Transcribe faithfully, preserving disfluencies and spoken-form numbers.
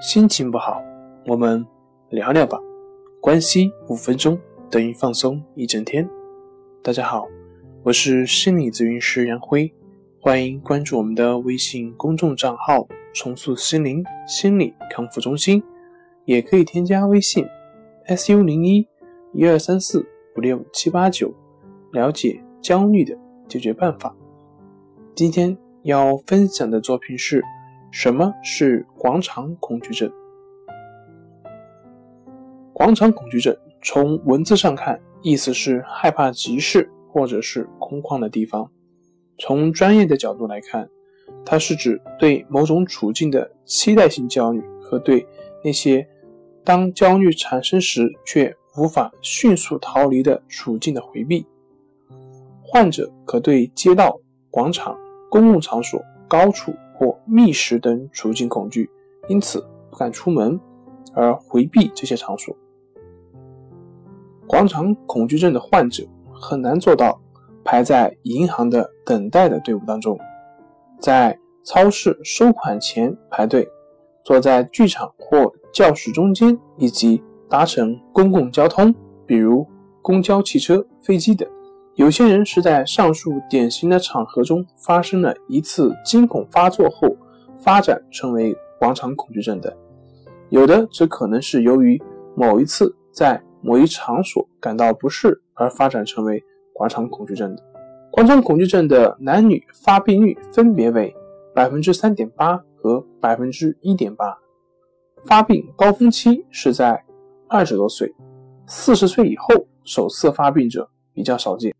心情不好，我们聊聊吧。关系五分钟等于放松一整天。大家好，我是心理咨询师杨辉，欢迎关注我们的微信公众账号重塑心灵心理康复中心，也可以添加微信 S U 零一 一二三四五六七八九 了解焦虑的解决办法。今天要分享的作品是什么是广场恐惧症？广场恐惧症从文字上看，意思是害怕集市或者是空旷的地方。从专业的角度来看，它是指对某种处境的期待性焦虑和对那些当焦虑产生时却无法迅速逃离的处境的回避。患者可对街道、广场、公共场所、高处或密室等处境恐惧，因此不敢出门而回避这些场所。广场恐惧症的患者很难做到排在银行的等待的队伍当中，在超市收款前排队，坐在剧场或教室中间，以及搭乘公共交通，比如公交、汽车、飞机等。有些人是在上述典型的场合中发生了一次惊恐发作后发展成为广场恐惧症的，有的则可能是由于某一次在某一场所感到不适而发展成为广场恐惧症的。广场恐惧症的男女发病率分别为 百分之三点八 和 百分之一点八， 发病高峰期是在二十多岁，四十岁以后首次发病者比较少见。